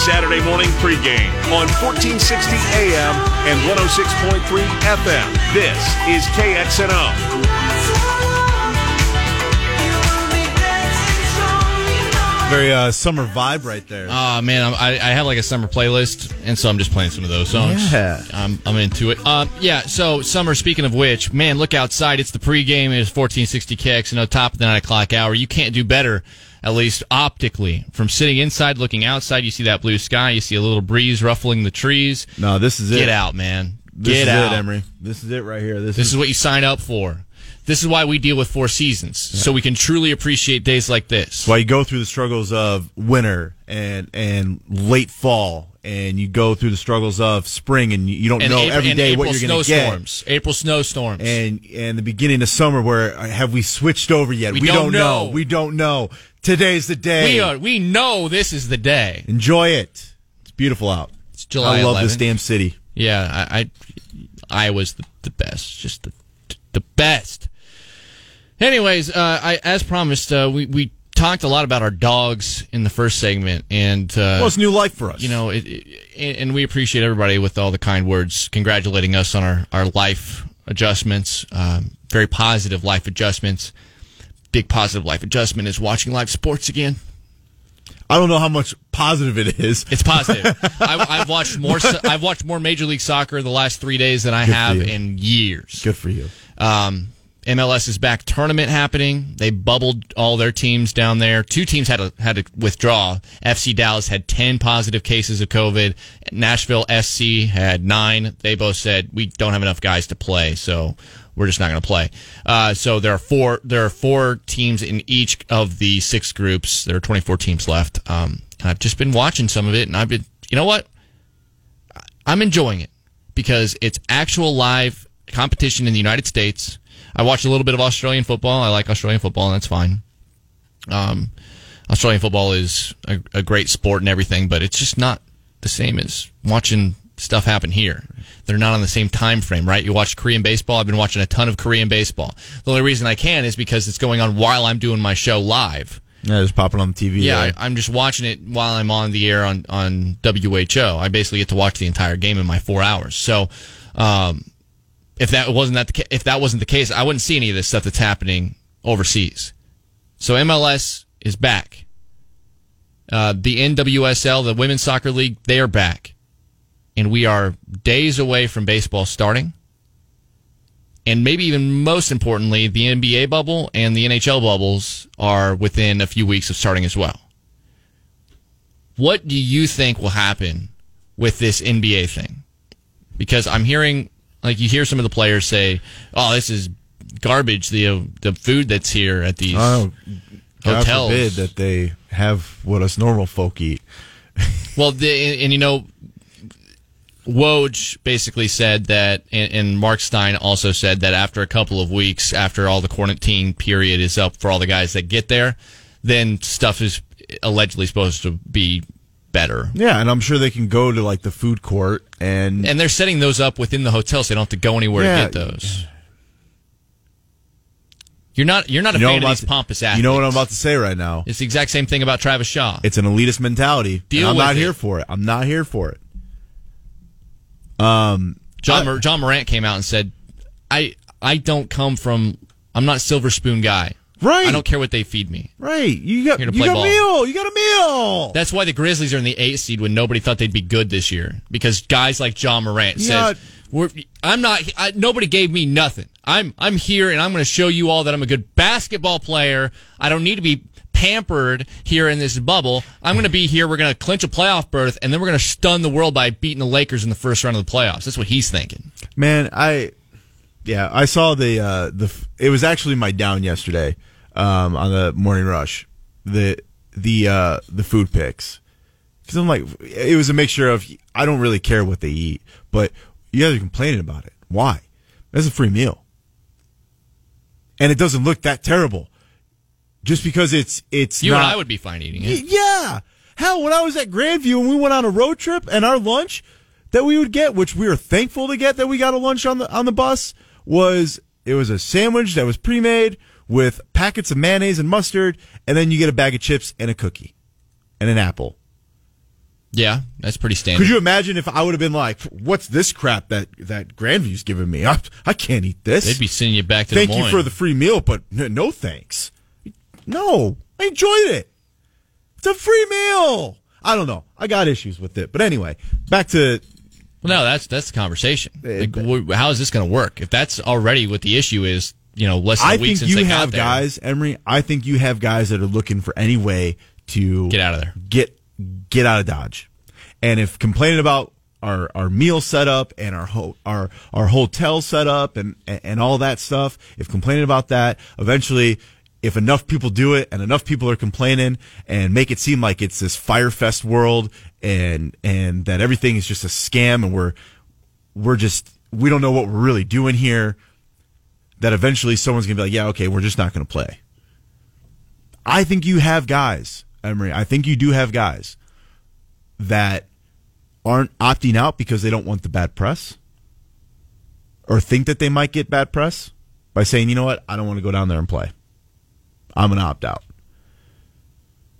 Saturday morning pregame on 1460 AM and 106.3 FM. This is KXNO. Very summer vibe right there. Oh, man, I have like a summer playlist, and so I'm just playing some of those songs. Yeah. I'm into it. Yeah, so summer, speaking of which, man, look outside. It's the pregame. It's 1460 KXNO, top of the 9 o'clock hour. You can't do better. At least optically, from sitting inside, looking outside, you see that blue sky. You see a little breeze ruffling the trees. No, this is it. Get out, man. Get out. This is it, Emery. This is it right here. This is what you sign up for. This is why we deal with four seasons, so we can truly appreciate days like this. That's why you go through the struggles of winter and late fall, and you go through the struggles of spring, and you don't know every day what you're going to get. April snowstorms. And the beginning of summer, where have we switched over yet? We don't know. We don't know. Today's the day. We know this is the day. Enjoy it. It's beautiful out. It's July 11th. I love this damn city. Yeah, I was the best. Just the best. Anyways, as promised, we talked a lot about our dogs in the first segment. And, well, it's new life for us. You know, and we appreciate everybody with all the kind words congratulating us on our life adjustments, very positive life adjustments. Big positive life adjustment is watching live sports again. I don't know how much positive it is. It's positive. I've watched more Major League Soccer the last 3 days than I have in years. Good for you. MLS is back. Tournament happening. They bubbled all their teams down there. Two teams had to withdraw. FC Dallas had 10 positive cases of COVID. Nashville SC had 9. They both said we don't have enough guys to play, so we're just not going to play. So there are four teams in each of the 6 groups. There are 24 teams left. And I've just been watching some of it, and I've been, you know what? I'm enjoying it because it's actual live competition in the United States. I watch a little bit of Australian football. I like Australian football, and that's fine. Australian football is a great sport and everything, but it's just not the same as watching stuff happen here. They're not on the same time frame, right? You watch Korean baseball. I've been watching a ton of Korean baseball. The only reason I can is because it's going on while I'm doing my show live. Yeah, just popping on the TV. Yeah, right? I'm just watching it while I'm on the air on WHO. I basically get to watch the entire game in my 4 hours. So, if that wasn't the case, I wouldn't see any of this stuff that's happening overseas. So MLS is back. The NWSL, the Women's Soccer League, they are back. And we are days away from baseball starting. And maybe even most importantly, the NBA bubble and the NHL bubbles are within a few weeks of starting as well. What do you think will happen with this NBA thing? Because I'm hearing, like, you hear some of the players say, oh, this is garbage, the food that's here at these hotels. God forbid that they have what us normal folk eat. Well, you know, Woj basically said that, and Marc Stein also said that after a couple of weeks, after all the quarantine period is up for all the guys that get there, then stuff is allegedly supposed to be better. Yeah, and I'm sure they can go to, like, the food court. And they're setting those up within the hotels. They don't have to go anywhere to get those. You're not a fan of these pompous athletes. You know what I'm about to say right now? It's the exact same thing about Travis Shaw. It's an elitist mentality. I'm not here for it. John Morant came out and said, I don't come from, I'm not a silver spoon guy. Right. I don't care what they feed me. Right. You got a meal. That's why the Grizzlies are in the 8th seed when nobody thought they'd be good this year. Because guys like John Morant says, nobody gave me nothing. I'm here and I'm going to show you all that I'm a good basketball player. I don't need to be pampered here in this bubble. I'm going to be here. We're going to clinch a playoff berth, and then we're going to stun the world by beating the Lakers in the first round of the playoffs. That's what he's thinking. Man, I saw it was actually my down yesterday on the morning rush, the food picks, because I'm like, it was a mixture of I don't really care what they eat, but you guys are complaining about it. Why? That's a free meal, and it doesn't look that terrible. Just because it's you and I would be fine eating it. Yeah. Hell, when I was at Grandview and we went on a road trip and our lunch that we would get, which we were thankful to get that we got a lunch on the bus, was a sandwich that was pre-made with packets of mayonnaise and mustard, and then you get a bag of chips and a cookie and an apple. Yeah, that's pretty standard. Could you imagine if I would have been like, what's this crap that Grandview's giving me? I can't eat this. They'd be sending you back to Des Moines. Thank you for the free meal, but no thanks. No, I enjoyed it. It's a free meal. I don't know. I got issues with it. But anyway, back to... Well, no, that's the conversation. Like, how is this going to work? If that's already what the issue is, less than a week since they got there. I think you have guys that are looking for any way to... Get out of there. Get out of Dodge. And if complaining about our meal setup and our hotel setup and all that stuff, if complaining about that, eventually if enough people do it and enough people are complaining and make it seem like it's this Fyre Fest world and that everything is just a scam and we don't know what we're really doing here, that eventually someone's going to be like, yeah, okay, we're just not going to play. I think you have guys, Emery, I think you do have guys that aren't opting out because they don't want the bad press or think that they might get bad press by saying, you know what, I don't want to go down there and play. I'm going to opt out.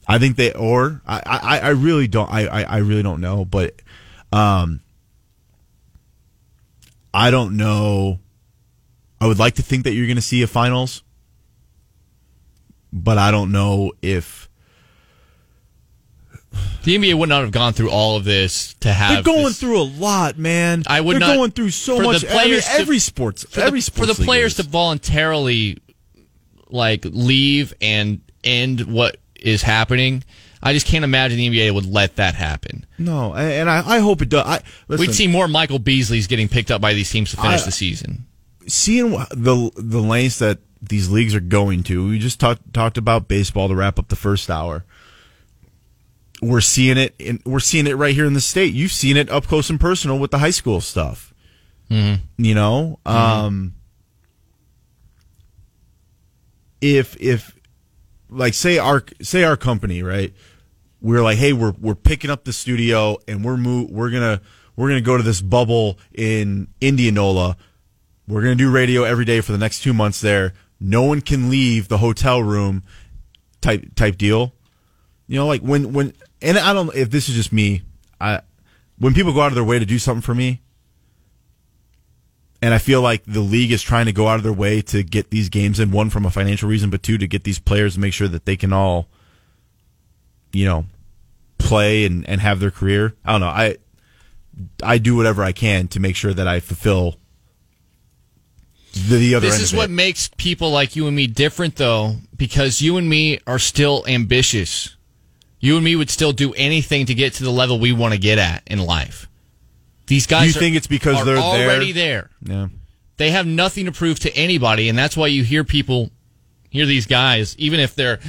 I think they, or I really don't, I really don't know, but I don't know. I would like to think that you're going to see a finals, but I don't know if the NBA would not have gone through all of this to have. They're going through a lot, man. They're going through so much. Every sports league to voluntarily like leave and end what is happening. I just can't imagine the NBA would let that happen. No, and I hope it does. We'd see more Michael Beasleys getting picked up by these teams to finish the season. Seeing the lengths that these leagues are going to, we just talked about baseball to wrap up the first hour. We're seeing it, and we're seeing it right here in the state. You've seen it up close and personal with the high school stuff. Mm-hmm. If like say our company, right? We're like, hey, we're picking up the studio, and we're gonna go to this bubble in Indianola. We're gonna do radio every day for the next 2 months there. No one can leave the hotel room, type deal. Like when and I don't know if this is just me. When people go out of their way to do something for me, and I feel like the league is trying to go out of their way to get these games in, one, from a financial reason, but two, to get these players to make sure that they can all, play and have their career. I don't know. I do whatever I can to make sure that I fulfill the other end of it. This is what makes people like you and me different, though, because you and me are still ambitious. You and me would still do anything to get to the level we want to get at in life. These guys think it's because they're already there. Yeah. They have nothing to prove to anybody, and that's why you hear people, these guys, even if they're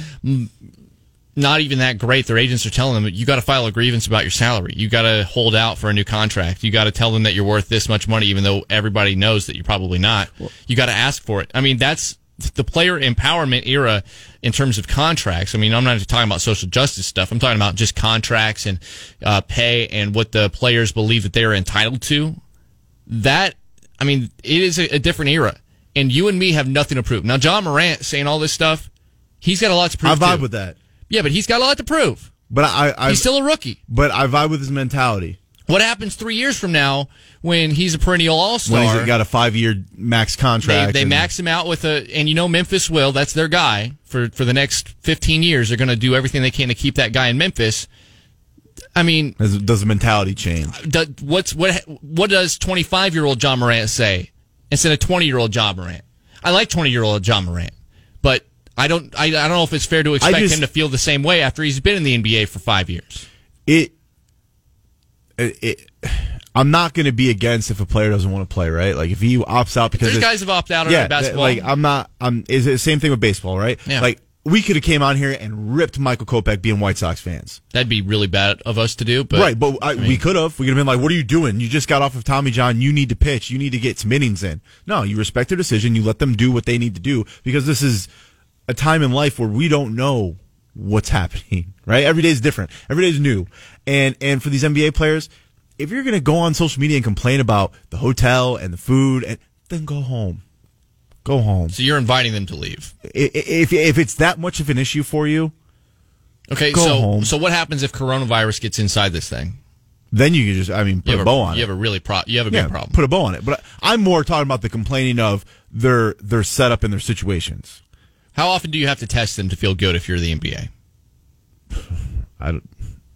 not even that great, their agents are telling them, you got to file a grievance about your salary. You got to hold out for a new contract. You got to tell them that you're worth this much money, even though everybody knows that you're probably not. You got to ask for it. I mean, that's the player empowerment era in terms of contracts. I mean, I'm not talking about social justice stuff. I'm talking about just contracts and pay and what the players believe that they're entitled to. That, I mean, it is a different era. And you and me have nothing to prove. Now, John Morant saying all this stuff, he's got a lot to prove. I vibe with that. Yeah, but he's got a lot to prove. But he's still a rookie. But I vibe with his mentality. What happens 3 years from now when he's a perennial all-star? When he's got a 5-year max contract. They max him out with and Memphis will. That's their guy. For the next 15 years, they're going to do everything they can to keep that guy in Memphis. I mean... Does the mentality change? What does 25-year-old John Morant say instead of 20-year-old John Morant? I like 20-year-old John Morant, but I don't know if it's fair to expect him to feel the same way after he's been in the NBA for 5 years. I'm not going to be against if a player doesn't want to play, right? Like if he opts out because guys have opted out on basketball. Like is it the same thing with baseball, right? Yeah. Like we could have came on here and ripped Michael Kopech being White Sox fans. That'd be really bad of us to do, but right? But we could have. We could have been like, "What are you doing? You just got off of Tommy John. You need to pitch. You need to get some innings in." No, you respect their decision. You let them do what they need to do because this is a time in life where we don't know what's happening, right? Every day is different. Every day is new. And for these NBA players, if you're going to go on social media and complain about the hotel and the food, then go home. Go home. So you're inviting them to leave. If it's that much of an issue for you, Okay, so what happens if coronavirus gets inside this thing? Then you can just, put a bow on it. You have a big problem. Put a bow on it. But I'm more talking about the complaining of their setup and their situations. How often do you have to test them to feel good if you're the NBA?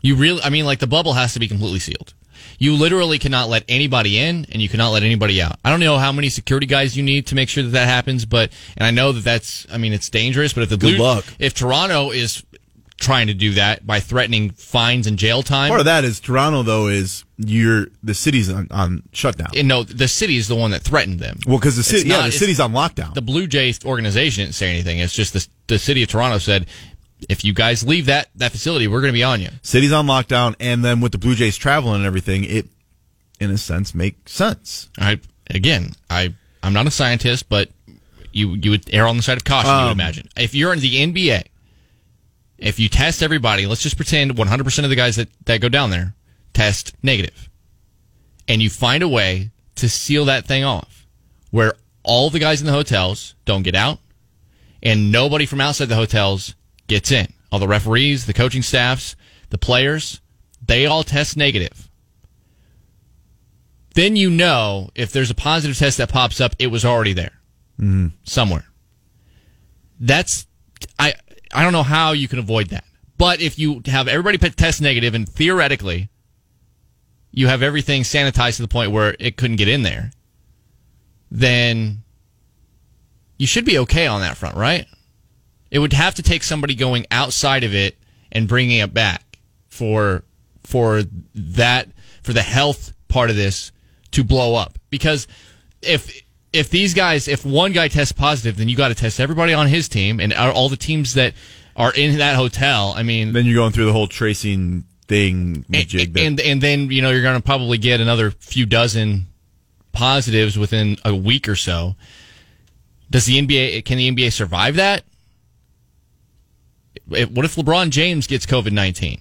The bubble has to be completely sealed. You literally cannot let anybody in, and you cannot let anybody out. I don't know how many security guys you need to make sure that happens, and I know that's it's dangerous, but if Toronto is trying to do that by threatening fines and jail time. Part of that is Toronto, though, the city's on shutdown. And no, the city is the one that threatened them. Well, because the city's on lockdown. The Blue Jays organization didn't say anything. It's just the city of Toronto said, if you guys leave that facility, we're going to be on you. City's on lockdown, and then with the Blue Jays traveling and everything, it, in a sense, makes sense. I'm not a scientist, but you would err on the side of caution, you would imagine. If you're in the NBA, if you test everybody, let's just pretend 100% of the guys that go down there test negative, and you find a way to seal that thing off where all the guys in the hotels don't get out, and nobody from outside the hotels gets in. All the referees, the coaching staffs, the players, they all test negative. Then you know if there's a positive test that pops up, it was already there somewhere. That's, I don't know how you can avoid that. But if you have everybody test negative and theoretically you have everything sanitized to the point where it couldn't get in there, then you should be okay on that front, right? It would have to take somebody going outside of it and bringing it back for the health part of this to blow up. Because if these guys, if one guy tests positive, then you got to test everybody on his team and all the teams that are in that hotel. Then you're going through the whole tracing thing, and then you're going to probably get another few dozen positives within a week or so. Does the NBA? Can the NBA survive that? What if LeBron James gets COVID-19?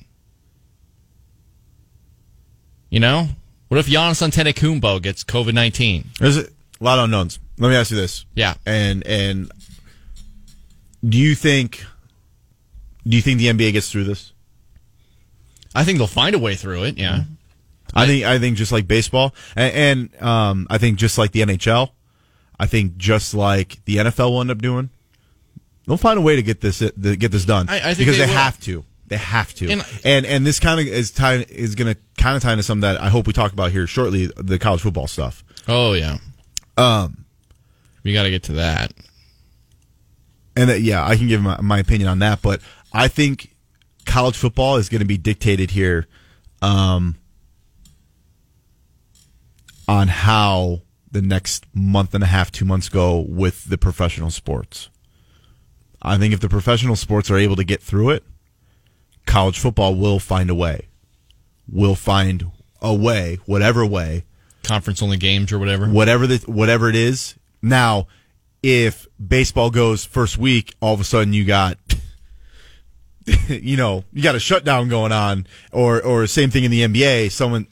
What if Giannis Antetokounmpo gets COVID-19? There's a lot of unknowns. Let me ask you this. Yeah. And do you think the NBA gets through this? I think they'll find a way through it. Yeah. I think just like baseball, and I think just like the NHL, I think just like the NFL will end up doing. They'll find a way to get this done. I think because they have to. They have to. And this kind of is going to kind of tie into something that I hope we talk about here shortly, the college football stuff. Oh yeah. We got to get to that. And I can give my opinion on that, but I think college football is going to be dictated here on how the next month and a half, 2 months go with the professional sports. I think if the professional sports are able to get through it, college football will find a way. Whatever way. Conference-only games or whatever. Whatever it is. Now, if baseball goes first week, all of a sudden you got, you got a shutdown going on, or same thing in the NBA. Someone.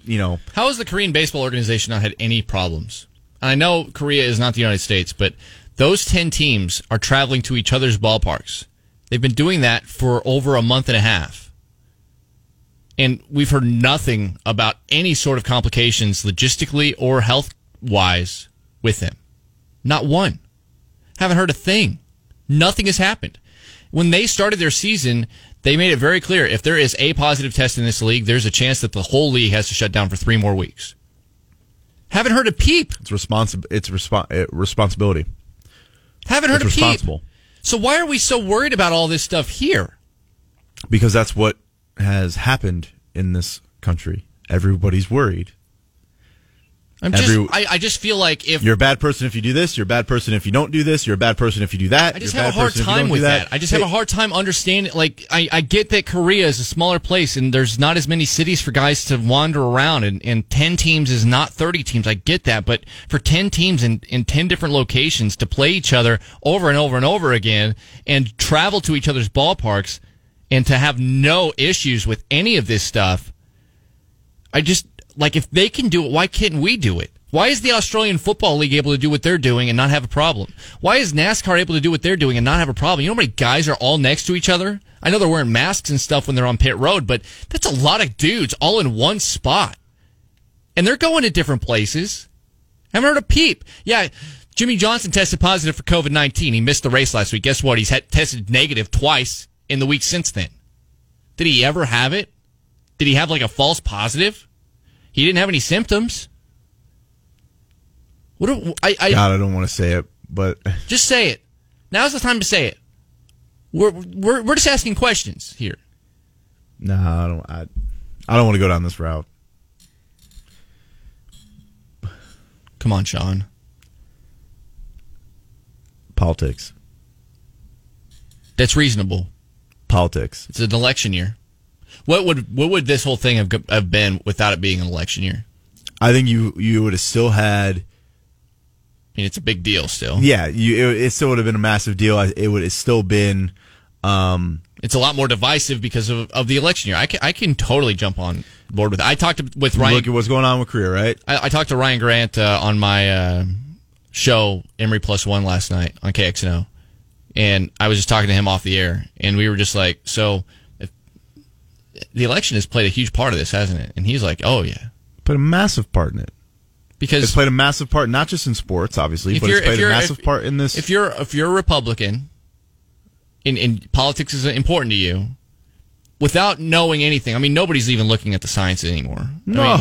How has the Korean baseball organization not had any problems? I know Korea is not the United States, but those 10 teams are traveling to each other's ballparks. They've been doing that for over a month and a half. And we've heard nothing about any sort of complications logistically or health-wise with them. Not one. Haven't heard a thing. Nothing has happened. When they started their season, they made it very clear, if there is a positive test in this league, there's a chance that the whole league has to shut down for 3 more weeks. Haven't heard a peep. It's responsibility. Haven't heard it's a peep. So why are we so worried about all this stuff here? Because that's what has happened in this country. Everybody's worried. I just feel like if you're a bad person if you do this, you're a bad person if you don't do this, you're a bad person if you do that. I just have a hard time with that. I just have a hard time understanding. Like I get that Korea is a smaller place and there's not as many cities for guys to wander around, and 10 teams is not 30 teams. I get that, but for 10 teams in 10 different locations to play each other over and over and over again and travel to each other's ballparks and to have no issues with any of this stuff, I just. Like, if they can do it, why can't we do it? Why is the Australian Football League able to do what they're doing and not have a problem? Why is NASCAR able to do what they're doing and not have a problem? You know how many guys are all next to each other? I know they're wearing masks and stuff when they're on pit road, but that's a lot of dudes all in one spot. And they're going to different places. Haven't heard a peep. Yeah, Jimmie Johnson tested positive for COVID-19. He missed the race last week. Guess what? He's had tested negative twice in the week since then. Did he ever have it? Did he have like a false positive? He didn't have any symptoms. What do, God, I don't want to say it, but just say it. Now's the time to say it. We're just asking questions here. No, I don't want to go down this route. Come on, Sean. Politics. That's reasonable. Politics. It's an election year. What would this whole thing have been without it being an election year? I think you would have still had. I mean, it's a big deal still. Yeah, it still would have been a massive deal. It's still been. It's a lot more divisive because of the election year. I can totally jump on board with it. I talked with Ryan. Look at what's going on with Korea, right? I talked to Ryan Grant on my show, Emory Plus One, last night on KXNO. And I was just talking to him off the air. And we were just like, so the election has played a huge part of this, hasn't it? And he's like, oh, yeah. Played a massive part in it. Because it's played a massive part, not just in sports, obviously, but it's played a massive part in this. If you're a Republican, and politics is important to you, without knowing anything, I mean, nobody's even looking at the science anymore. No.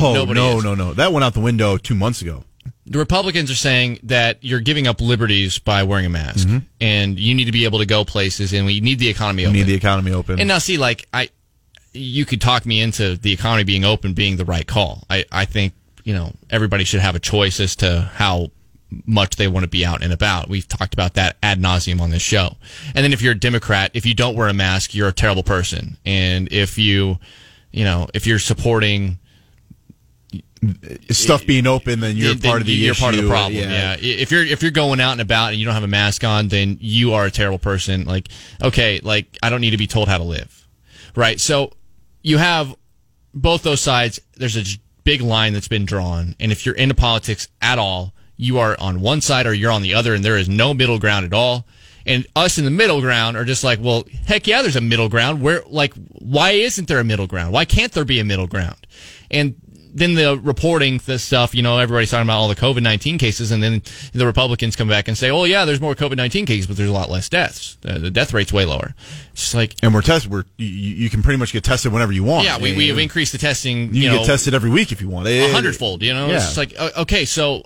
That went out the window 2 months ago. The Republicans are saying that you're giving up liberties by wearing a mask, mm-hmm. and you need to be able to go places, and we need the economy open. And now, see, like, you could talk me into the economy being open being the right call. I think. You know, everybody should have a choice as to how much they want to be out and about. We've talked about that ad nauseum on this show. And then if you're a Democrat, if you don't wear a mask, you're a terrible person. And if if you're supporting stuff being open, then you're part of the problem. Yeah. If you're going out and about and you don't have a mask on, then you are a terrible person. Like, okay, like I don't need to be told how to live. Right. So you have both those sides. There's a big line that's been drawn, and if you're into politics at all, you are on one side or you're on the other, and there is no middle ground at all. And us in the middle ground are just like, well, heck yeah, there's a middle ground. Where, like, why isn't there a middle ground? Why can't there be a middle ground? And then the reporting, the stuff, you know, everybody's talking about all the COVID-19 cases, and then the Republicans come back and say, oh yeah, there's more COVID-19 cases, but there's a lot less deaths. The death rate's way lower. It's just like, and you can pretty much get tested whenever you want. Yeah, we have increased the testing. You can get tested every week if you want, 100-fold. You know, yeah. It's just like, okay, so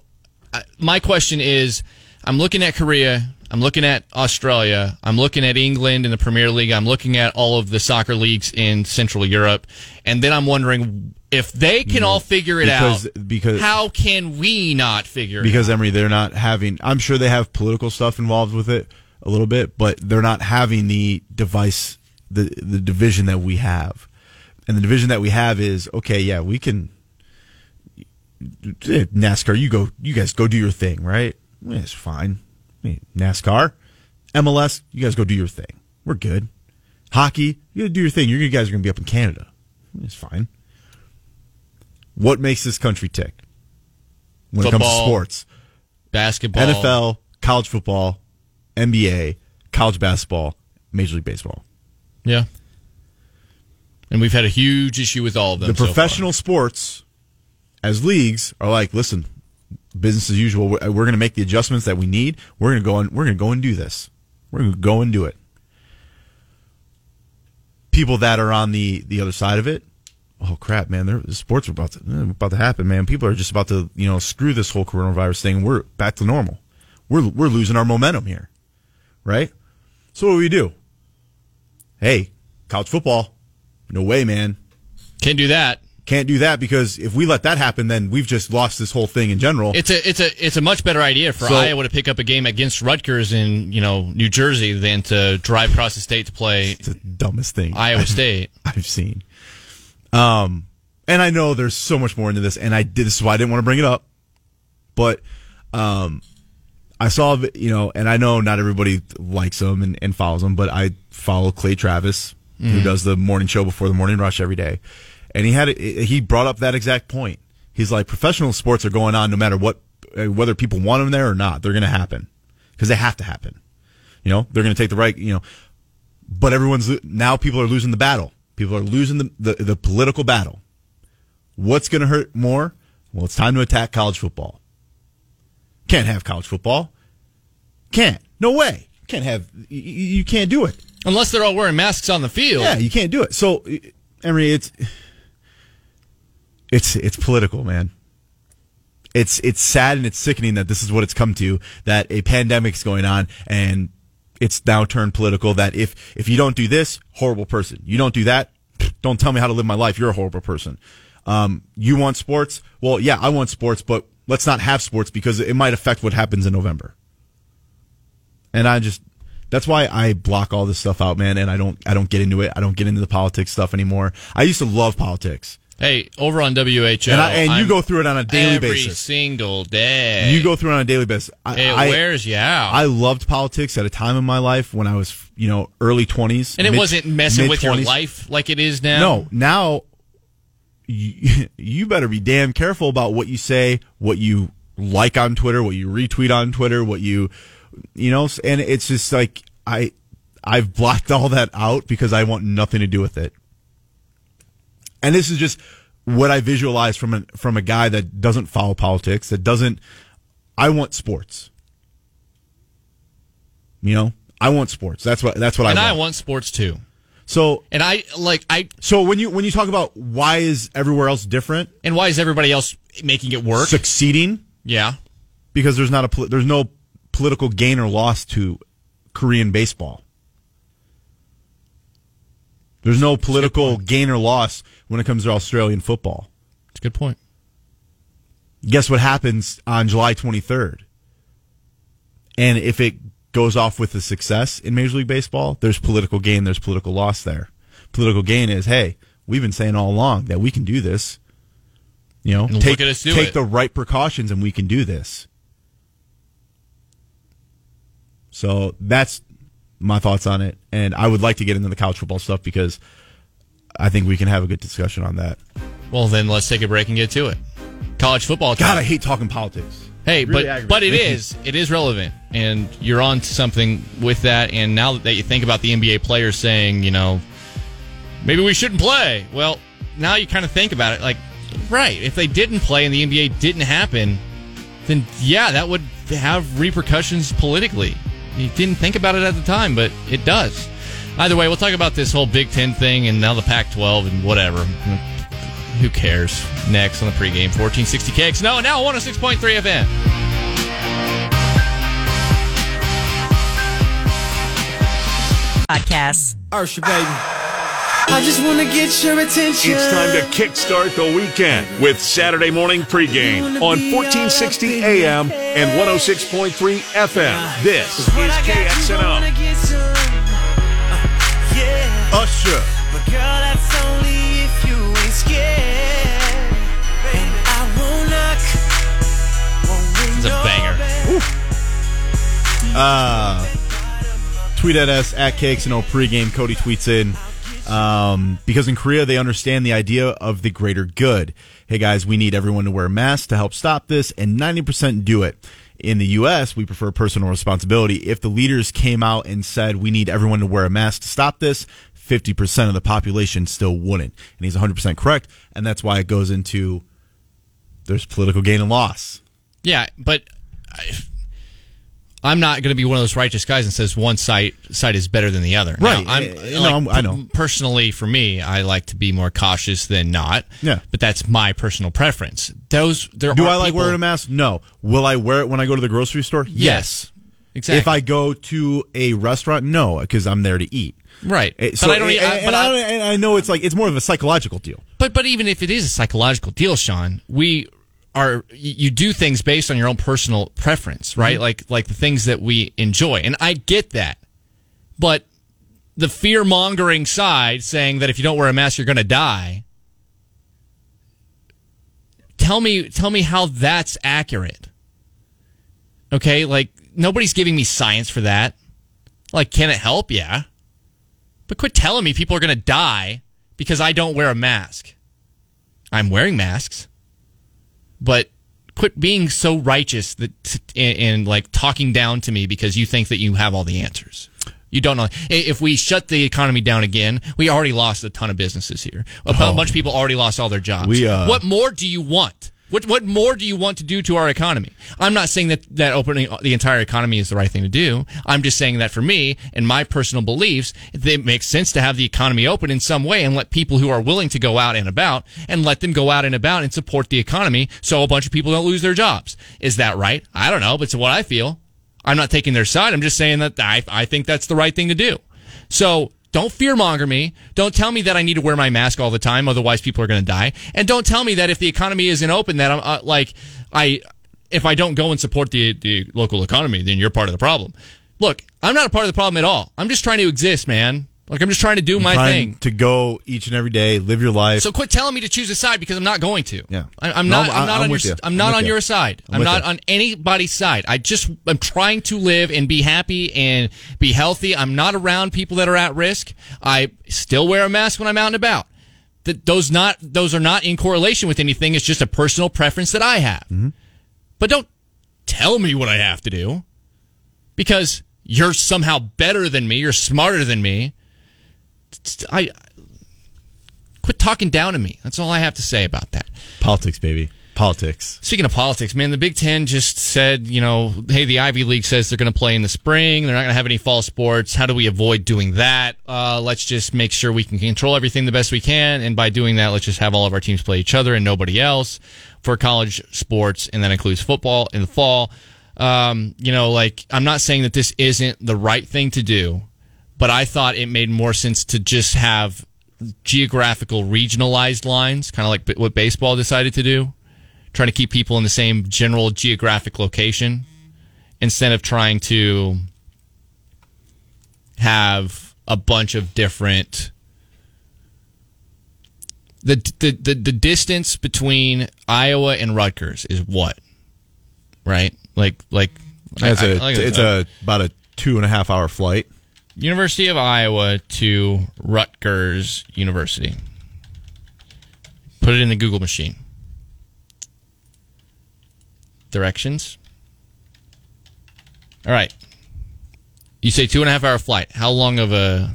my question is, I'm looking at Korea. I'm looking at Australia. I'm looking at England in the Premier League. I'm looking at all of the soccer leagues in Central Europe. And then I'm wondering if they can all figure it out, because how can we not figure it out? Because, Emery, they're not having – I'm sure they have political stuff involved with it a little bit, but they're not having the division that we have. And the division that we have is, okay, yeah, we can – NASCAR, you guys go do your thing, right? Yeah, it's fine. NASCAR, MLS, you guys go do your thing. We're good. Hockey, you gotta do your thing. You guys are going to be up in Canada. It's fine. What makes this country tick when football, it comes to sports? Basketball. NFL, college football, NBA, college basketball, Major League Baseball. Yeah. And we've had a huge issue with all of them. The professional sports, as leagues, are like, listen, business as usual. We're going to make the adjustments that we need. We're going to go and do this. We're going to go and do it. People that are on the other side of it, oh crap, man! The sports are about to happen, man. People are just about to screw this whole coronavirus thing. We're back to normal. We're losing our momentum here, right? So what do? Hey, college football, no way, man. Can't do that. Can't do that, because if we let that happen, then we've just lost this whole thing in general. It's a much better idea for Iowa to pick up a game against Rutgers in New Jersey than to drive across the state to play. It's the dumbest thing Iowa State I've seen. And I know there's so much more into this, and this is why I didn't want to bring it up. But I saw and I know not everybody likes him and follows him, but I follow Clay Travis, who does the morning show before the morning rush every day. And he brought up that exact point. He's like, professional sports are going on no matter what, whether people want them there or not. They're going to happen because they have to happen. You know, they're going to take the right, you know, but now people are losing the battle. People are losing the political battle. What's going to hurt more? Well, it's time to attack college football. Can't have college football. Can't. No way. Can't have. You can't do it. Unless they're all wearing masks on the field. Yeah, you can't do it. So, Emery, it's political, man. It's sad and it's sickening that this is what it's come to, that a pandemic's going on and it's now turned political, that if you don't do this, horrible person. You don't do that, don't tell me how to live my life. You're a horrible person. You want sports? Well, yeah, I want sports, but let's not have sports because it might affect what happens in November. And that's why I block all this stuff out, man, and I don't get into it. I don't get into the politics stuff anymore. I used to love politics. Hey, over on WHO. And you go through it on a daily basis. Every single day. You go through it on a daily basis. It wears you out. I loved politics at a time in my life when I was, you know, early 20s. And it wasn't messing with your life like it is now? No. Now, you better be damn careful about what you say, what you like on Twitter, what you retweet on Twitter, what you know, and it's just like, I've blocked all that out because I want nothing to do with it. And this is just what I visualize from a guy that doesn't follow politics, I want sports. You know, I want sports. That's what I want. And I want sports too. So, and so when you talk about why is everywhere else different and why is everybody else making it work? Succeeding? Yeah. Because there's no political gain or loss to Korean baseball. There's no political gain or loss when it comes to Australian football. That's a good point. Guess what happens on July 23rd? And if it goes off with a success in Major League Baseball, there's political gain, there's political loss there. Political gain is, hey, we've been saying all along that we can do this. You know, take the right precautions and we can do this. So that's my thoughts on it, and I would like to get into the college football stuff because I think we can have a good discussion on that. Well, then let's take a break and get to it. College football. God, I hate talking politics. Hey, but it is relevant, and you're on to something with that. And now that you think about the NBA players saying, you know, maybe we shouldn't play. Well, now you kind of think about it, like, right? If they didn't play and the NBA didn't happen, then yeah, that would have repercussions politically. You didn't think about it at the time, but it does. Either way, we'll talk about this whole Big Ten thing and now the Pac-12 and whatever. Who cares? Next on the pregame, 1460 KXNO, and now 106.3 FM. Podcasts. Ursha, baby. I just want to get your attention. It's time to kickstart the weekend with Saturday morning pregame on 1460 AM and 106.3 FM. This is KXNO. Usher. But girl, that's only if you ain't scared. I won't knock. It's a banger. Tweet at us at KXNO pregame. Cody tweets in. Because in Korea, they understand the idea of the greater good. Hey, guys, we need everyone to wear masks to help stop this, and 90% do it. In the U.S., we prefer personal responsibility. If the leaders came out and said, we need everyone to wear a mask to stop this, 50% of the population still wouldn't. And he's 100% correct, and that's why it goes into there's political gain and loss. Yeah, but I'm not going to be one of those righteous guys and says one side is better than the other. Right. Now, I know. Personally, for me, I like to be more cautious than not. Yeah. But that's my personal preference. Do I like wearing a mask? No. Will I wear it when I go to the grocery store? Yes. Exactly. If I go to a restaurant, no, because I'm there to eat. Right. So, but I don't. I know it's more of a psychological deal. But even if it is a psychological deal, Sean, you do things based on your own personal preference, right? Mm-hmm. Like the things that we enjoy. And I get that. But the fear-mongering side saying that if you don't wear a mask, you're going to die. Tell me how that's accurate. Okay? Like, nobody's giving me science for that. Like, can it help? Yeah. But quit telling me people are going to die because I don't wear a mask. I'm wearing masks. but quit being so righteous that and like talking down to me because you think that you have all the answers. You don't know. If we shut the economy down again, we already lost a ton of businesses here. A bunch of people already lost all their jobs. What more do you want? What more do you want to do to our economy? I'm not saying that opening the entire economy is the right thing to do. I'm just saying that for me and my personal beliefs, it makes sense to have the economy open in some way and let people who are willing to go out and about and let them go out and about and support the economy so a bunch of people don't lose their jobs. Is that right? I don't know, but it's what I feel. I'm not taking their side. I'm just saying that I think that's the right thing to do. So don't fearmonger me. Don't tell me that I need to wear my mask all the time, otherwise people are going to die. And don't tell me that if the economy isn't open, that I'm if I don't go and support the local economy, then you're part of the problem. Look, I'm not a part of the problem at all. I'm just trying to exist, man. Like, I'm just trying to do my thing. To go each and every day, live your life. So quit telling me to choose a side because I'm not going to. Yeah, I'm not on your side. I'm not on anybody's side. I'm trying to live and be happy and be healthy. I'm not around people that are at risk. I still wear a mask when I'm out and about. Those are not in correlation with anything. It's just a personal preference that I have. Mm-hmm. But don't tell me what I have to do because you're somehow better than me. You're smarter than me. I quit talking down to me. That's all I have to say about that. Politics, baby. Politics. Speaking of politics, man, the Big Ten just said, hey, the Ivy League says they're going to play in the spring. They're not going to have any fall sports. How do we avoid doing that? Let's just make sure we can control everything the best we can. And by doing that, let's just have all of our teams play each other and nobody else for college sports. And that includes football in the fall. I'm not saying that this isn't the right thing to do. But I thought it made more sense to just have geographical regionalized lines, kind of like what baseball decided to do, trying to keep people in the same general geographic location instead of trying to have a bunch of different... The distance between Iowa and Rutgers is what? Right? About a 2.5 hour flight. University of Iowa to Rutgers University. Put it in the Google machine. Directions. All right. You say 2.5 hour flight. How long of a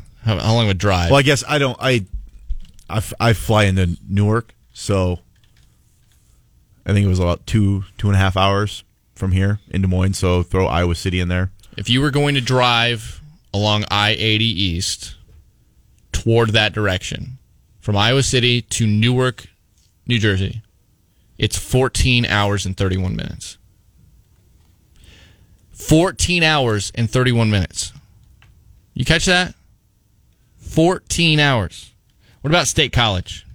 drive? Well, I guess I don't. I fly into Newark, so I think it was about 2.5 hours from here in Des Moines. So throw Iowa City in there. If you were going to drive along I-80 East toward that direction from Iowa City to Newark, New Jersey, it's 14 hours and 31 minutes. 14 hours and 31 minutes. You catch that? 14 hours. What about State College?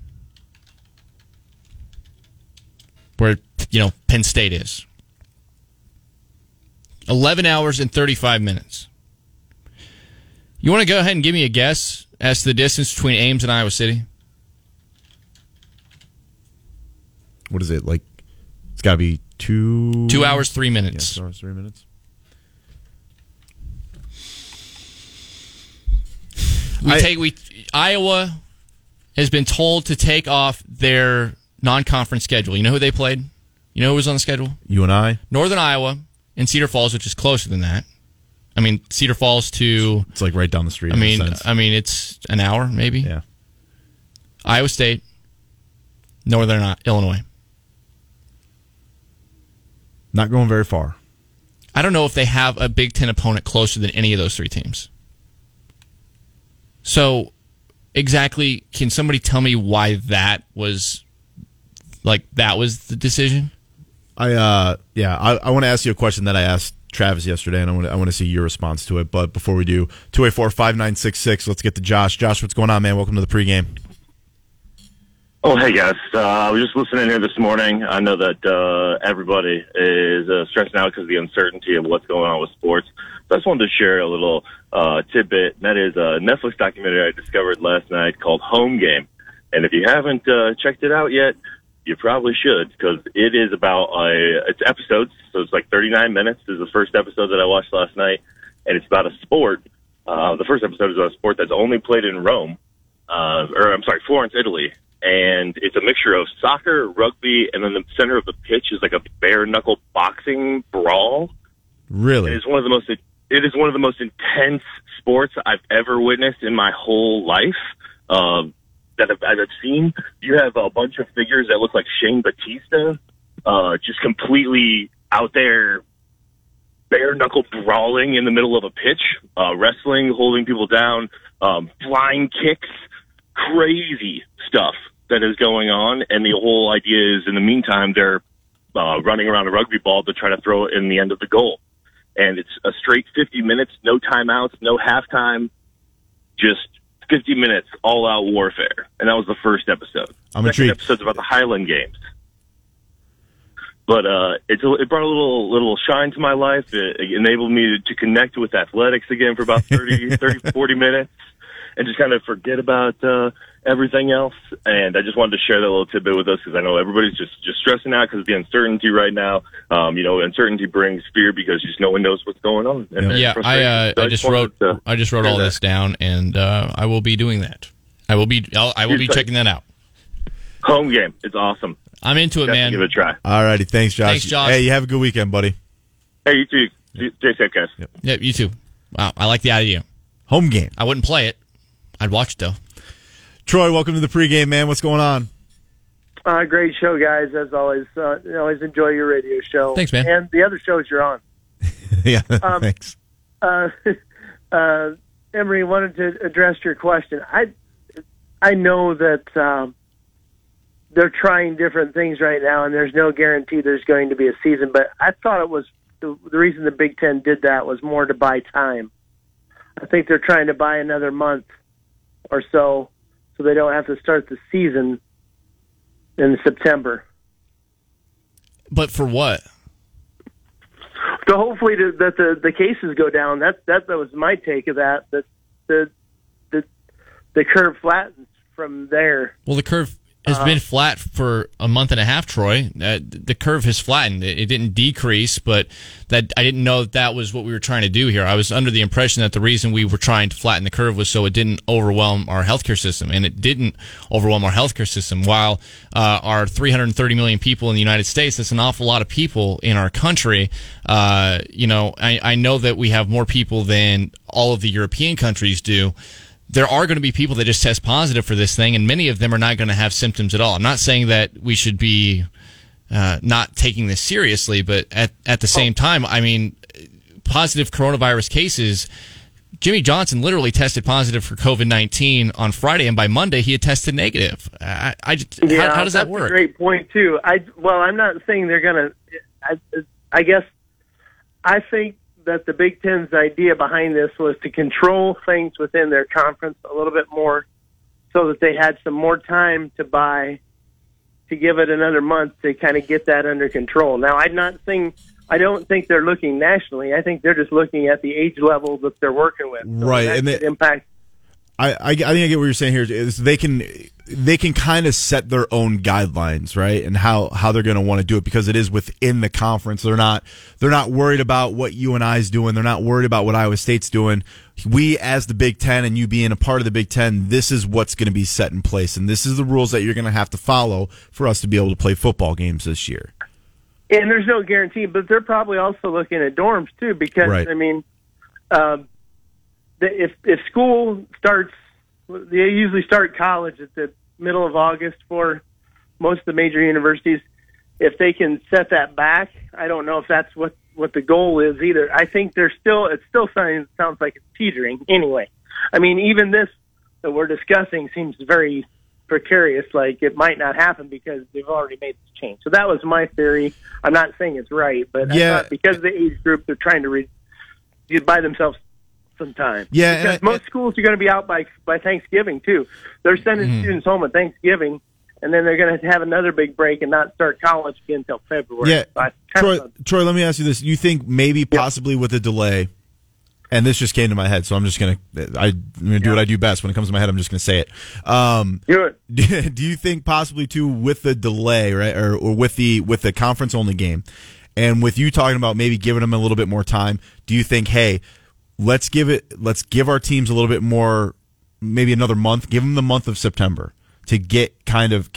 Where, Penn State is. 11 hours and 35 minutes. You want to go ahead and give me a guess as to the distance between Ames and Iowa City? What is it, like? It's got to be 2 hours, 3 minutes. Yeah, 2 hours, 3 minutes. Iowa has been told to take off their non-conference schedule. You know who they played? You know who was on the schedule? UNI. Northern Iowa and Cedar Falls, which is closer than that. I mean, Cedar Falls to... It's like right down the street. I mean, it's an hour, maybe. Yeah. Iowa State, Northern Illinois. Not going very far. I don't know if they have a Big Ten opponent closer than any of those three teams. So, exactly, can somebody tell me why that was the decision? I want to ask you a question that I asked Travis yesterday, and I want to see your response to it. But before we do, 284-5966, let's get to Josh. Josh, what's going on, man? Welcome to the pregame. Oh, hey, guys. I was just listening here this morning. I know that everybody is stressing out because of the uncertainty of what's going on with sports. So I just wanted to share a little tidbit. That is a Netflix documentary I discovered last night called Home Game. And if you haven't checked it out yet, you probably should, because it is about it's episodes, so it's like 39 minutes. This is the first episode that I watched last night, and it's about a sport. The first episode is about a sport that's only played in Florence, Italy, And it's a mixture of soccer, rugby, and then the center of the pitch is like a bare-knuckle boxing brawl. Really? It is one of the most intense sports I've ever witnessed in my whole life that I've seen. You have a bunch of figures that look like Shane Batista, just completely out there bare-knuckle brawling in the middle of a pitch, wrestling, holding people down, flying kicks. Crazy stuff that is going on, and the whole idea is, in the meantime, they're running around a rugby ball to try to throw it in the end of the goal. And it's a straight 50 minutes, no timeouts, no halftime, just 50 minutes all-out warfare. And that was the first episode. The second episode's about the Highland Games. But it brought a little shine to my life. It enabled me to connect with athletics again for about 40 minutes. And just kind of forget about everything else. And I just wanted to share that little tidbit with us because I know everybody's just stressing out because of the uncertainty right now. Uncertainty brings fear because just no one knows what's going on. And I just wrote all this down, and I will be doing that. I will be checking that out. Home game, it's awesome. I'm into it, man. Give it a try. All righty, thanks, Josh. Hey, you have a good weekend, buddy. Hey, you too. Stay safe, guys. Yep, you too. Wow, I like the idea. Home game. I wouldn't play it. I'd watch it, though. Troy, welcome to the pregame, man. What's going on? Great show, guys, as always. Always enjoy your radio show. Thanks, man. And the other shows you're on. Yeah, thanks. Emory, wanted to address your question. I know that they're trying different things right now, and there's no guarantee there's going to be a season, but I thought it was the reason the Big Ten did that was more to buy time. I think they're trying to buy another month or so they don't have to start the season in September. But for what? So hopefully that the cases go down. That was my take of that. That the curve flattens from there. Well, the curve has been flat for a month and a half, Troy. The curve has flattened. It didn't decrease, but I didn't know that was what we were trying to do here. I was under the impression that the reason we were trying to flatten the curve was so it didn't overwhelm our healthcare system, and it didn't overwhelm our healthcare system. While our 330 million people in the United States, that's an awful lot of people in our country. I know that we have more people than all of the European countries do. There are going to be people that just test positive for this thing, and many of them are not going to have symptoms at all. I'm not saying that we should be not taking this seriously, but at the same time, I mean, positive coronavirus cases, Jimmie Johnson literally tested positive for COVID-19 on Friday, and by Monday he had tested negative. How does that work? That's a great point, too. I'm not saying they're going to – I guess I think – that the Big Ten's idea behind this was to control things within their conference a little bit more so that they had some more time to buy, to give it another month to kind of get that under control. Now, I don't think they're looking nationally. I think they're just looking at the age level that they're working with. So right. And the impact. I think I get what you're saying here is they can kind of set their own guidelines, right, and how they're going to want to do it because it is within the conference. They're not worried about what you and I's doing. They're not worried about what Iowa State's doing. We, as the Big Ten, and you being a part of the Big Ten, this is what's going to be set in place, and this is the rules that you're going to have to follow for us to be able to play football games this year. And there's no guarantee, but they're probably also looking at dorms too because, right. I mean, if school starts, they usually start college at the middle of August for most of the major universities. If they can set that back, I don't know if that's what the goal is either. I think it still sounds like it's teetering anyway. I mean, even this that we're discussing seems very precarious, like it might not happen because they've already made this change. So that was my theory. I'm not saying it's right, but yeah. I thought because of the age group, they're trying to buy themselves some time. Yeah, because most schools are going to be out by Thanksgiving too. They're sending students home at Thanksgiving, and then they're going to have another big break and not start college again until February. Yeah, so Troy, let me ask you this: you think maybe possibly with a delay, and this just came to my head, so I'm just going to do what I do best when it comes to my head. I'm just going to say it. Do it. Do you think possibly too with the delay, right, or with the conference only game, and with you talking about maybe giving them a little bit more time? Do you think, hey? Let's give our teams a little bit more, maybe another month. Give them the month of September to get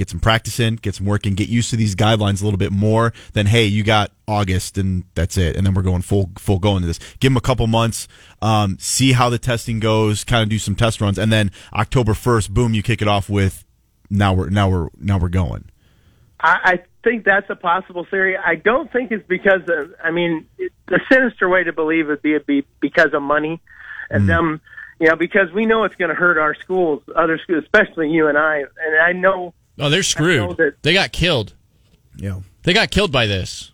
some practice in, get some work in, get used to these guidelines a little bit more than, hey, you got August and that's it, and then we're going full go into this. Give them a couple months, see how the testing goes, kind of do some test runs, and then October 1st, boom, you kick it off with now we're going. I think that's a possible theory. I don't think it's because of, I mean, the sinister way to believe would be because of money and them. You know, because we know it's going to hurt our schools, other schools, especially you and I. And I know. Oh, they're screwed. They got killed. Yeah, they got killed by this.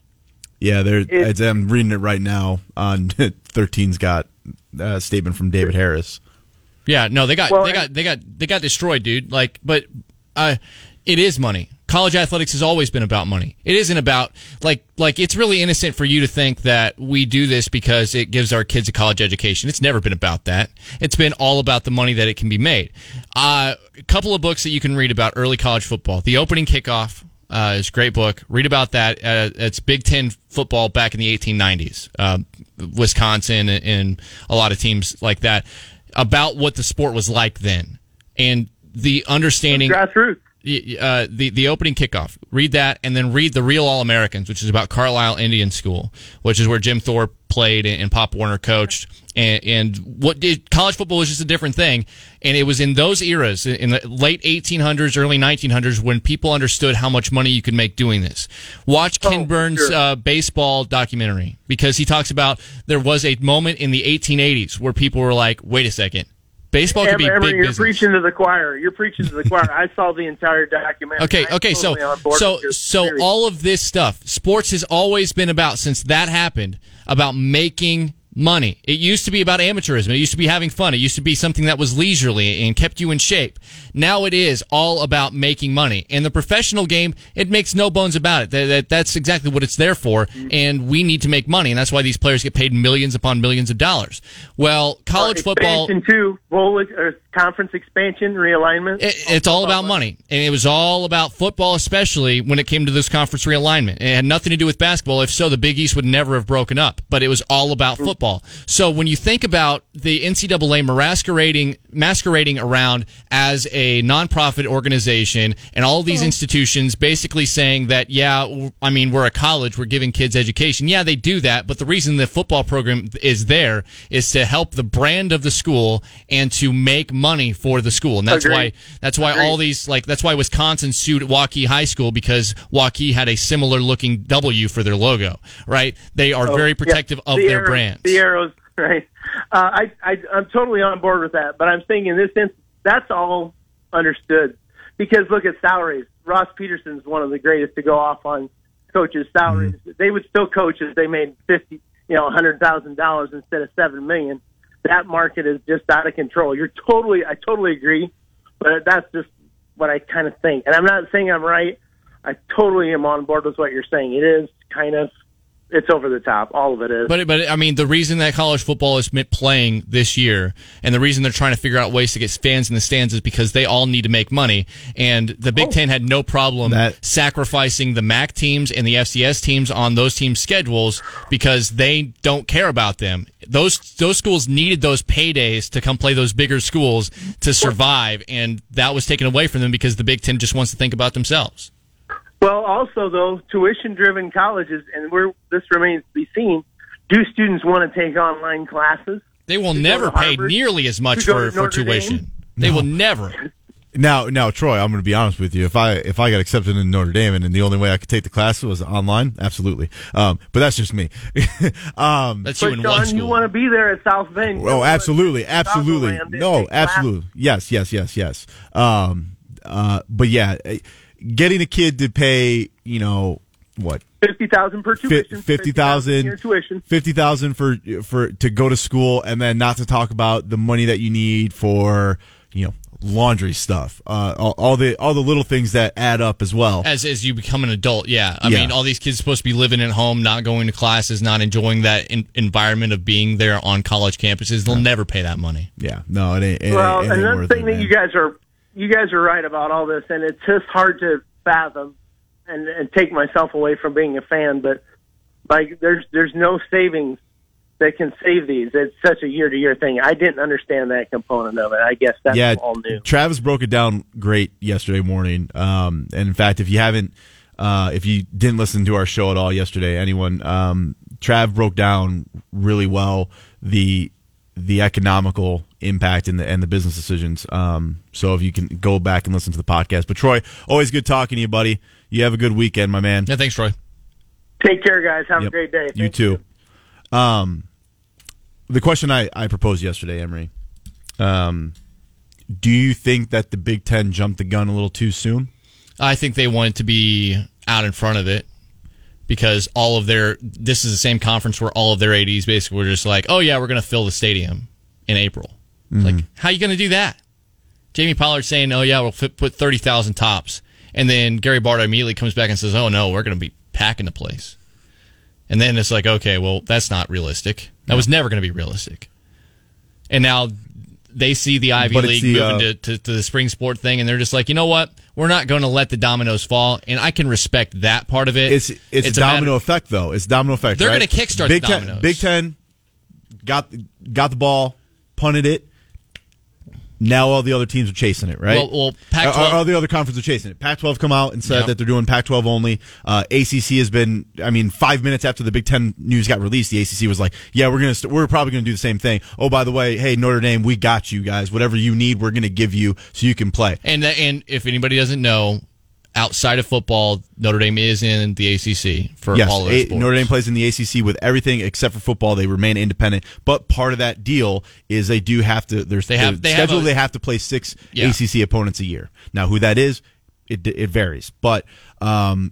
Yeah, I'm reading it right now. On 13's got a statement from David Harris. Yeah, no, they got destroyed, dude. Like, but it is money. College athletics has always been about money. It isn't about like it's really innocent for you to think that we do this because it gives our kids a college education. It's never been about that. It's been all about the money that it can be made. A couple of books that you can read about early college football. The Opening Kickoff is a great book. Read about that. It's Big Ten football back in the 1890s. Wisconsin and a lot of teams like that, about what the sport was like then and the understanding. Grassroots. The Opening Kickoff. Read that, and then read The Real All-Americans, which is about Carlisle Indian School, which is where Jim Thorpe played and Pop Warner coached. And what did college football was just a different thing. And it was in those eras, in the late 1800s, early 1900s, when people understood how much money you could make doing this. Watch Ken Burns' baseball documentary, because he talks about there was a moment in the 1880s where people were like, wait a second. Baseball could be big business. You're preaching to the choir. I saw the entire documentary. Okay, so all of this stuff, sports has always been about, since that happened, about making money. It used to be about amateurism. It used to be having fun. It used to be something that was leisurely and kept you in shape. Now it is all about making money. And the professional game, it makes no bones about it. That's exactly what it's there for, and we need to make money, and that's why these players get paid millions upon millions of dollars. Well, college football... Expansion too, conference expansion, realignment. It's all about money, and it was all about football, especially when it came to this conference realignment. It had nothing to do with basketball. If so, the Big East would never have broken up, but it was all about football. So when you think about the NCAA masquerading around as a nonprofit organization and all these institutions basically saying that, yeah, I mean, we're a college, we're giving kids education. Yeah, they do that, but the reason the football program is there is to help the brand of the school and to make money for the school. And that's why all these, like, that's why Wisconsin sued Waukee High School, because Waukee had a similar looking W for their logo, right? They are very protective of their brands. The arrows, right? I'm totally on board with that, but I'm saying in this instance, that's all understood. Because look at salaries. Ross Peterson's one of the greatest to go off on coaches' salaries. Mm-hmm. They would still coach if they made $100,000 instead of $7 million. That market is just out of control. I totally agree, but that's just what I kind of think. And I'm not saying I'm right. I totally am on board with what you're saying. It is kind of. It's over the top. All of it is. But I mean, the reason that college football is playing this year, and the reason they're trying to figure out ways to get fans in the stands, is because they all need to make money. And the Big Ten had no problem sacrificing the MAC teams and the FCS teams on those teams' schedules because they don't care about them. Those schools needed those paydays to come play those bigger schools to survive, and that was taken away from them because the Big Ten just wants to think about themselves. Well, also, though, tuition-driven colleges, and this remains to be seen, do students want to take online classes? They will never pay nearly as much for tuition. They will never. Now, Troy, I'm going to be honest with you. If I got accepted into Notre Dame and the only way I could take the class was online, absolutely. But that's just me. That's you in one school. John, you want to be there at South Bend. Oh, absolutely. No, absolutely. Classes. Yes. But, yeah... Getting a kid to pay, $50,000 per tuition, $50,000 for to go to school, and then not to talk about the money that you need for, laundry stuff, all the little things that add up as well. As you become an adult, yeah. I mean, all these kids are supposed to be living at home, not going to classes, not enjoying that environment of being there on college campuses. They'll never pay that money. Yeah, no, it ain't. Well, it ain't another thing that you guys are. You guys are right about all this, and it's just hard to fathom and take myself away from being a fan, but there's no savings that can save these. It's such a year-to-year thing. I didn't understand that component of it. I guess that's all new. Travis broke it down great yesterday morning. And in fact, if you haven't, if you didn't listen to our show at all yesterday, anyone, Trav broke down really well the economical impact and the business decisions. So if you can go back and listen to the podcast. But Troy, always good talking to you, buddy. You have a good weekend, my man. Yeah, thanks, Troy. Take care, guys. Have a great day. Thank you too. You. The question I proposed yesterday, Emery, do you think that the Big Ten jumped the gun a little too soon? I think they wanted to be out in front of it because all of their – this is the same conference where all of their ADs basically were just like, oh, yeah, we're going to fill the stadium in April. Mm-hmm. Like, how are you going to do that? Jamie Pollard saying, oh, yeah, we'll put 30,000 tops. And then Gary Barta immediately comes back and says, oh, no, we're going to be packing the place. And then it's like, okay, well, that's not realistic. That was never going to be realistic. And now they see the Ivy League moving to the spring sport thing, and they're just like, you know what? We're not going to let the dominoes fall, and I can respect that part of it. It's a domino effect, though. It's domino effect. They're going to kickstart the dominoes. Big Ten got the ball, punted it. Now all the other teams are chasing it, right? Well, Pac-12. All the other conferences are chasing it. Pac-12 come out and said that they're doing Pac-12 only. ACC has been, 5 minutes after the Big Ten news got released, the ACC was like, yeah, we're probably going to do the same thing. Oh, by the way, hey, Notre Dame, we got you guys. Whatever you need, we're going to give you so you can play. And if anybody doesn't know, outside of football, Notre Dame is in the ACC for all of their sports. Notre Dame plays in the ACC with everything except for football. They remain independent, but part of that deal is they do have to. They have to play six ACC opponents a year. Now, who that is, it varies. But the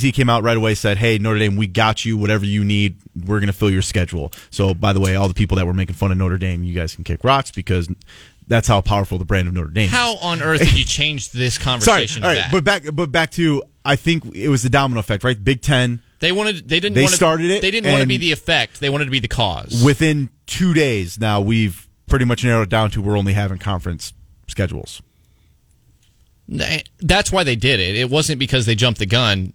ACC came out right away, said, "Hey, Notre Dame, we got you. Whatever you need, we're going to fill your schedule." So, by the way, all the people that were making fun of Notre Dame, you guys can kick rocks because that's how powerful the brand of Notre Dame is. How on earth did you change this conversation? Sorry, all right, back to, I think it was the domino effect, right? Big Ten. They didn't want to be the effect. They wanted to be the cause. Within 2 days now, we've pretty much narrowed it down to we're only having conference schedules. That's why they did it. It wasn't because they jumped the gun.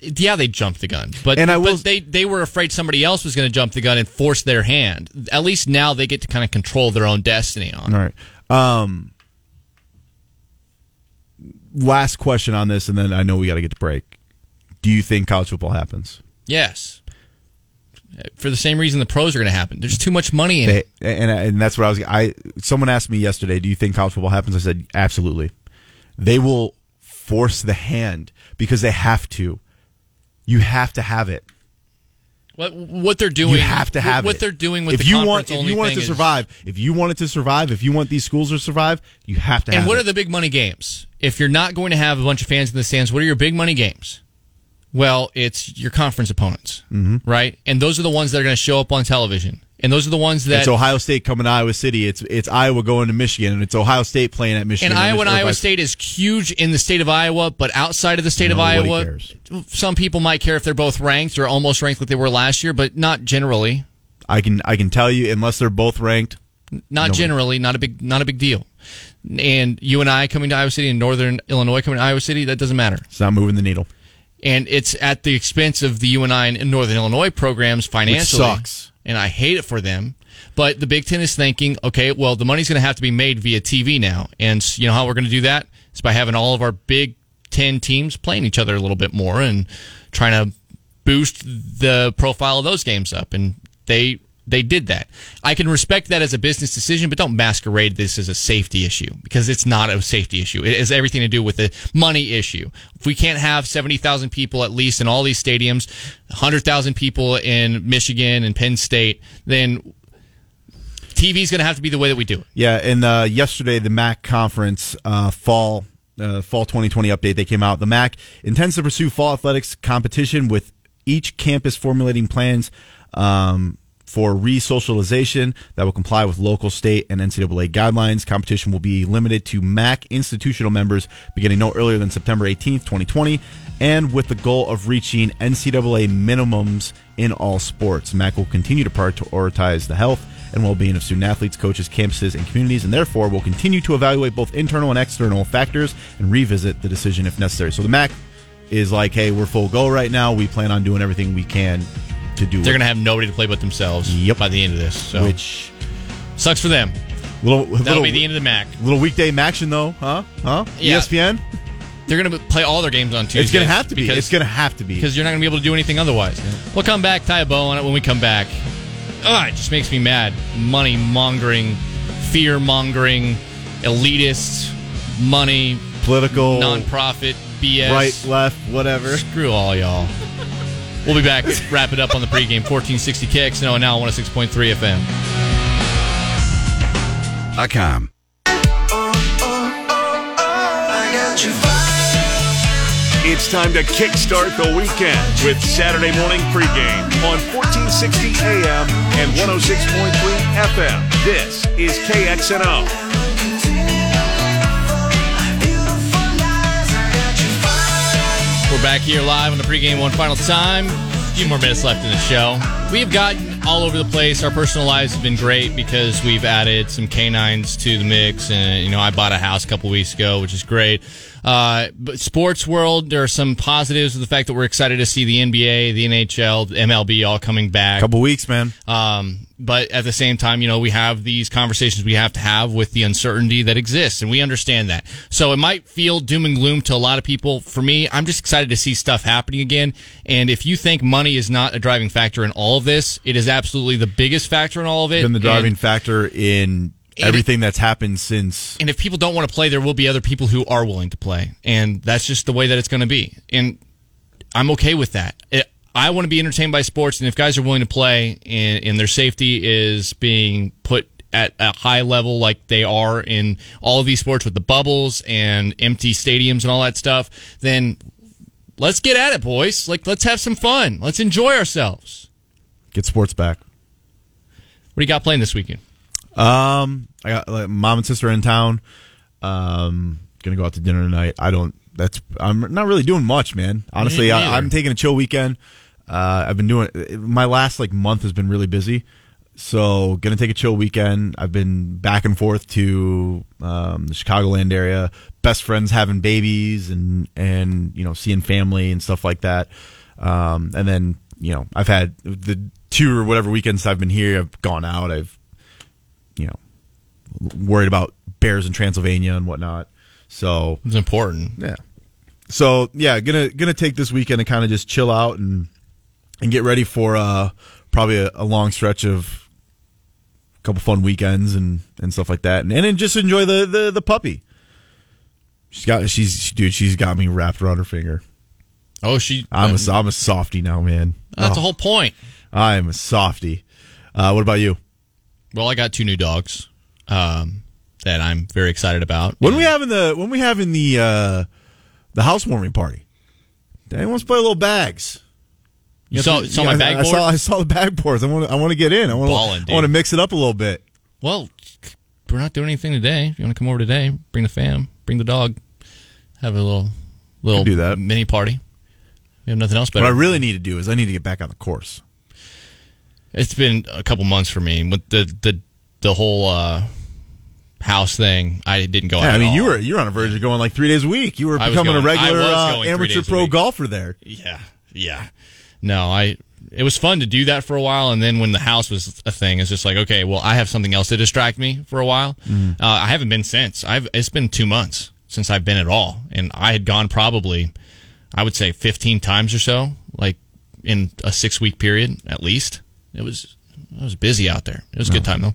Yeah, they jumped the gun, but they were afraid somebody else was going to jump the gun and force their hand. At least now they get to kind of control their own destiny on it. All right. Last question on this, and then I know we got to get to break. Do you think college football happens? Yes. For the same reason the pros are going to happen. There's too much money in it. And that's what I was. Someone asked me yesterday, do you think college football happens? I said, absolutely. They will force the hand because they have to. You have to have it. What they're doing. You have to have what it. What they're doing with if the you conference want, if only you want thing it to survive, is, if you want it to survive, if you want these schools to survive, you have to have it. And what are the big money games? If you're not going to have a bunch of fans in the stands, what are your big money games? Well, it's your conference opponents, right? And those are the ones that are going to show up on television. And those are the ones that... It's Ohio State coming to Iowa City. It's Iowa going to Michigan. And it's Ohio State playing at Michigan. And Iowa State is huge in the state of Iowa, but outside of the state of Iowa, cares. Some people might care if they're both ranked or almost ranked like they were last year, but not generally. I can tell you, unless they're both ranked... Not generally. Not a big deal. And you and I coming to Iowa City and Northern Illinois coming to Iowa City, that doesn't matter. It's not moving the needle. And it's at the expense of the UNI and Northern Illinois programs financially. Which sucks. And I hate it for them. But the Big Ten is thinking, okay, well, the money's going to have to be made via TV now. And you know how we're going to do that? It's by having all of our Big Ten teams playing each other a little bit more and trying to boost the profile of those games up. And they did that. I can respect that as a business decision, but don't masquerade this as a safety issue because it's not a safety issue. It has everything to do with the money issue. If we can't have 70,000 people at least in all these stadiums, 100,000 people in Michigan and Penn State, then TV's going to have to be the way that we do it. Yeah, and yesterday the MAC conference fall 2020 update, they came out. The MAC intends to pursue fall athletics competition with each campus formulating plans for re-socialization that will comply with local, state, and NCAA guidelines. Competition will be limited to MAC institutional members beginning no earlier than September 18th, 2020, and with the goal of reaching NCAA minimums in all sports. MAC will continue to prioritize the health and well-being of student athletes, coaches, campuses, and communities, and therefore will continue to evaluate both internal and external factors and revisit the decision if necessary. So the MAC is like, hey, we're full go right now. We plan on doing everything we can to do. They're going to have nobody to play but themselves by the end of this. So. Which sucks for them. That'll be the end of the MAC. Little weekday action, though, huh? Yeah. ESPN? They're going to play all their games on Tuesday. It's going to have to be. It's going to have to be. Because you're not going to be able to do anything otherwise. Yeah. We'll come back, tie a bow on it when we come back. Oh, it just makes me mad. Money-mongering, fear-mongering, elitist, money, political, non-profit, BS. Right, left, whatever. Screw all y'all. We'll be back. Wrap it up on the pregame. 1460 KXNO and now 106.3 FM. It's time to kickstart the weekend with Saturday morning pregame on 1460 AM and 106.3 FM. This is KXNO. We're back here live on the pregame one final time. A few more minutes left in the show. We've gotten all over the place. Our personal lives have been great because we've added some canines to the mix. And, you know, I bought a house a couple weeks ago, which is great. But sports world, there are some positives of the fact that we're excited to see the NBA, the NHL, MLB all coming back. Couple weeks, man. But at the same time, you know, we have these conversations we have to have with the uncertainty that exists, and we understand that. So it might feel doom and gloom to a lot of people. For me, I'm just excited to see stuff happening again. And if you think money is not a driving factor in all of this, it is absolutely the biggest factor in all of it. It's been the driving factor in everything that's happened since. And if people don't want to play, there will be other people who are willing to play. And that's just the way that it's going to be. And I'm okay with that. I want to be entertained by sports, and if guys are willing to play and their safety is being put at a high level like they are in all of these sports with the bubbles and empty stadiums and all that stuff, then let's get at it, boys. Like, let's have some fun. Let's enjoy ourselves. Get sports back. What do you got playing this weekend? I got mom and sister in town. Gonna go out to dinner tonight. I'm not really doing much, man. Honestly, I'm taking a chill weekend. I've been doing my last month has been really busy, so gonna take a chill weekend. I've been back and forth to the Chicagoland area, best friends having babies and you know, seeing family and stuff like that. And then you know, I've had the two or whatever weekends I've been here. I've gone out. I've worried about bears in Transylvania and whatnot. So it's important. Yeah. So yeah, gonna take this weekend and kind of just chill out and get ready for probably a long stretch of a couple fun weekends and stuff like that, and just enjoy the puppy. She's got me wrapped around her finger. Oh, I'm a softie now, man. That's the whole point. I am a softie. What about you? Well, I got two new dogs that I'm very excited about. When we having the housewarming party? They want to play little bags. You saw my bag board? I saw the bag boards. I want to get in. I want to mix it up a little bit. Well, we're not doing anything today. If you want to come over today, bring the fam, bring the dog, have a little mini party. We have nothing else better. What I really need to do is I need to get back on the course. It's been a couple months for me with the whole house thing. I didn't go out. I mean, you were on a verge of going 3 days a week. You were becoming a regular amateur pro golfer there. Yeah. No, it was fun to do that for a while, and then when the house was a thing, it's just okay, well, I have something else to distract me for a while. Mm. I haven't been since. It's been 2 months since I've been at all, and I had gone probably, I would say, 15 times or so, in a 6 week period at least. I was busy out there. It was a good time, though.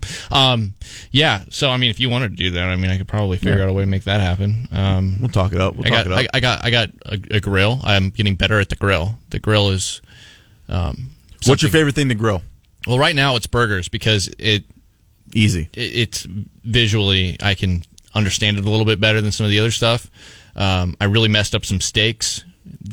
Yeah, so, I mean, if you wanted to do that, I mean, I could probably figure out a way to make that happen. We'll talk it up. I got a grill. I'm getting better at the grill. The grill is what's your favorite thing to grill? Well, right now it's burgers because it's visually, I can understand it a little bit better than some of the other stuff. I really messed up some steaks.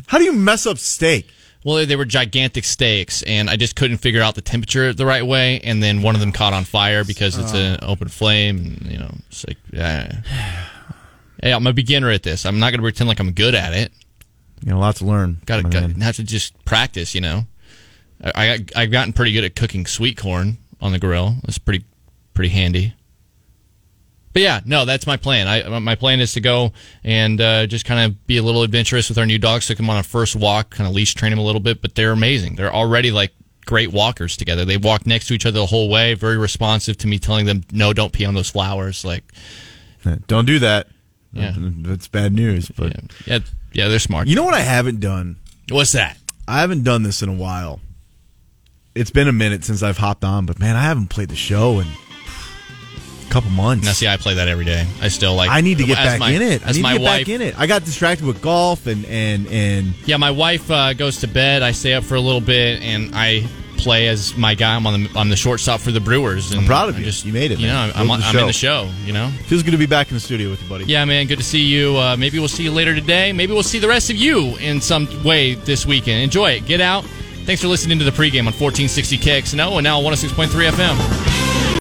How do you mess up steak? Well, they were gigantic steaks, and I just couldn't figure out the temperature the right way, and then one of them caught on fire because it's an open flame. And, you know, it's hey, I'm a beginner at this. I'm not going to pretend like I'm good at it. You know, lots to learn. Got to have to just practice. You know, I've gotten pretty good at cooking sweet corn on the grill. That's pretty handy. But yeah, no, that's my plan. My plan is to go and just kind of be a little adventurous with our new dogs. Took them on a first walk, kind of leash train them a little bit, but they're amazing. They're already great walkers together. They walked next to each other the whole way, very responsive to me telling them, no, don't pee on those flowers. Like, don't do that. Yeah. That's bad news. But yeah, they're smart. You know what I haven't done? What's that? I haven't done this in a while. It's been a minute since I've hopped on, but, man, I haven't played the show in a couple months. Now, see, I play that every day. I still like... I need to get back in it. I need to get back in it. I got distracted with golf and... Yeah, my wife goes to bed. I stay up for a little bit, and I play as my guy. I'm on the shortstop for the Brewers. And I'm proud of you. You made it, man. I'm in the show, you know? Feels good to be back in the studio with you, buddy. Yeah, man, good to see you. Maybe we'll see you later today. Maybe we'll see the rest of you in some way this weekend. Enjoy it. Get out. Thanks for listening to the pregame on 1460 KXNO and now 106.3 FM.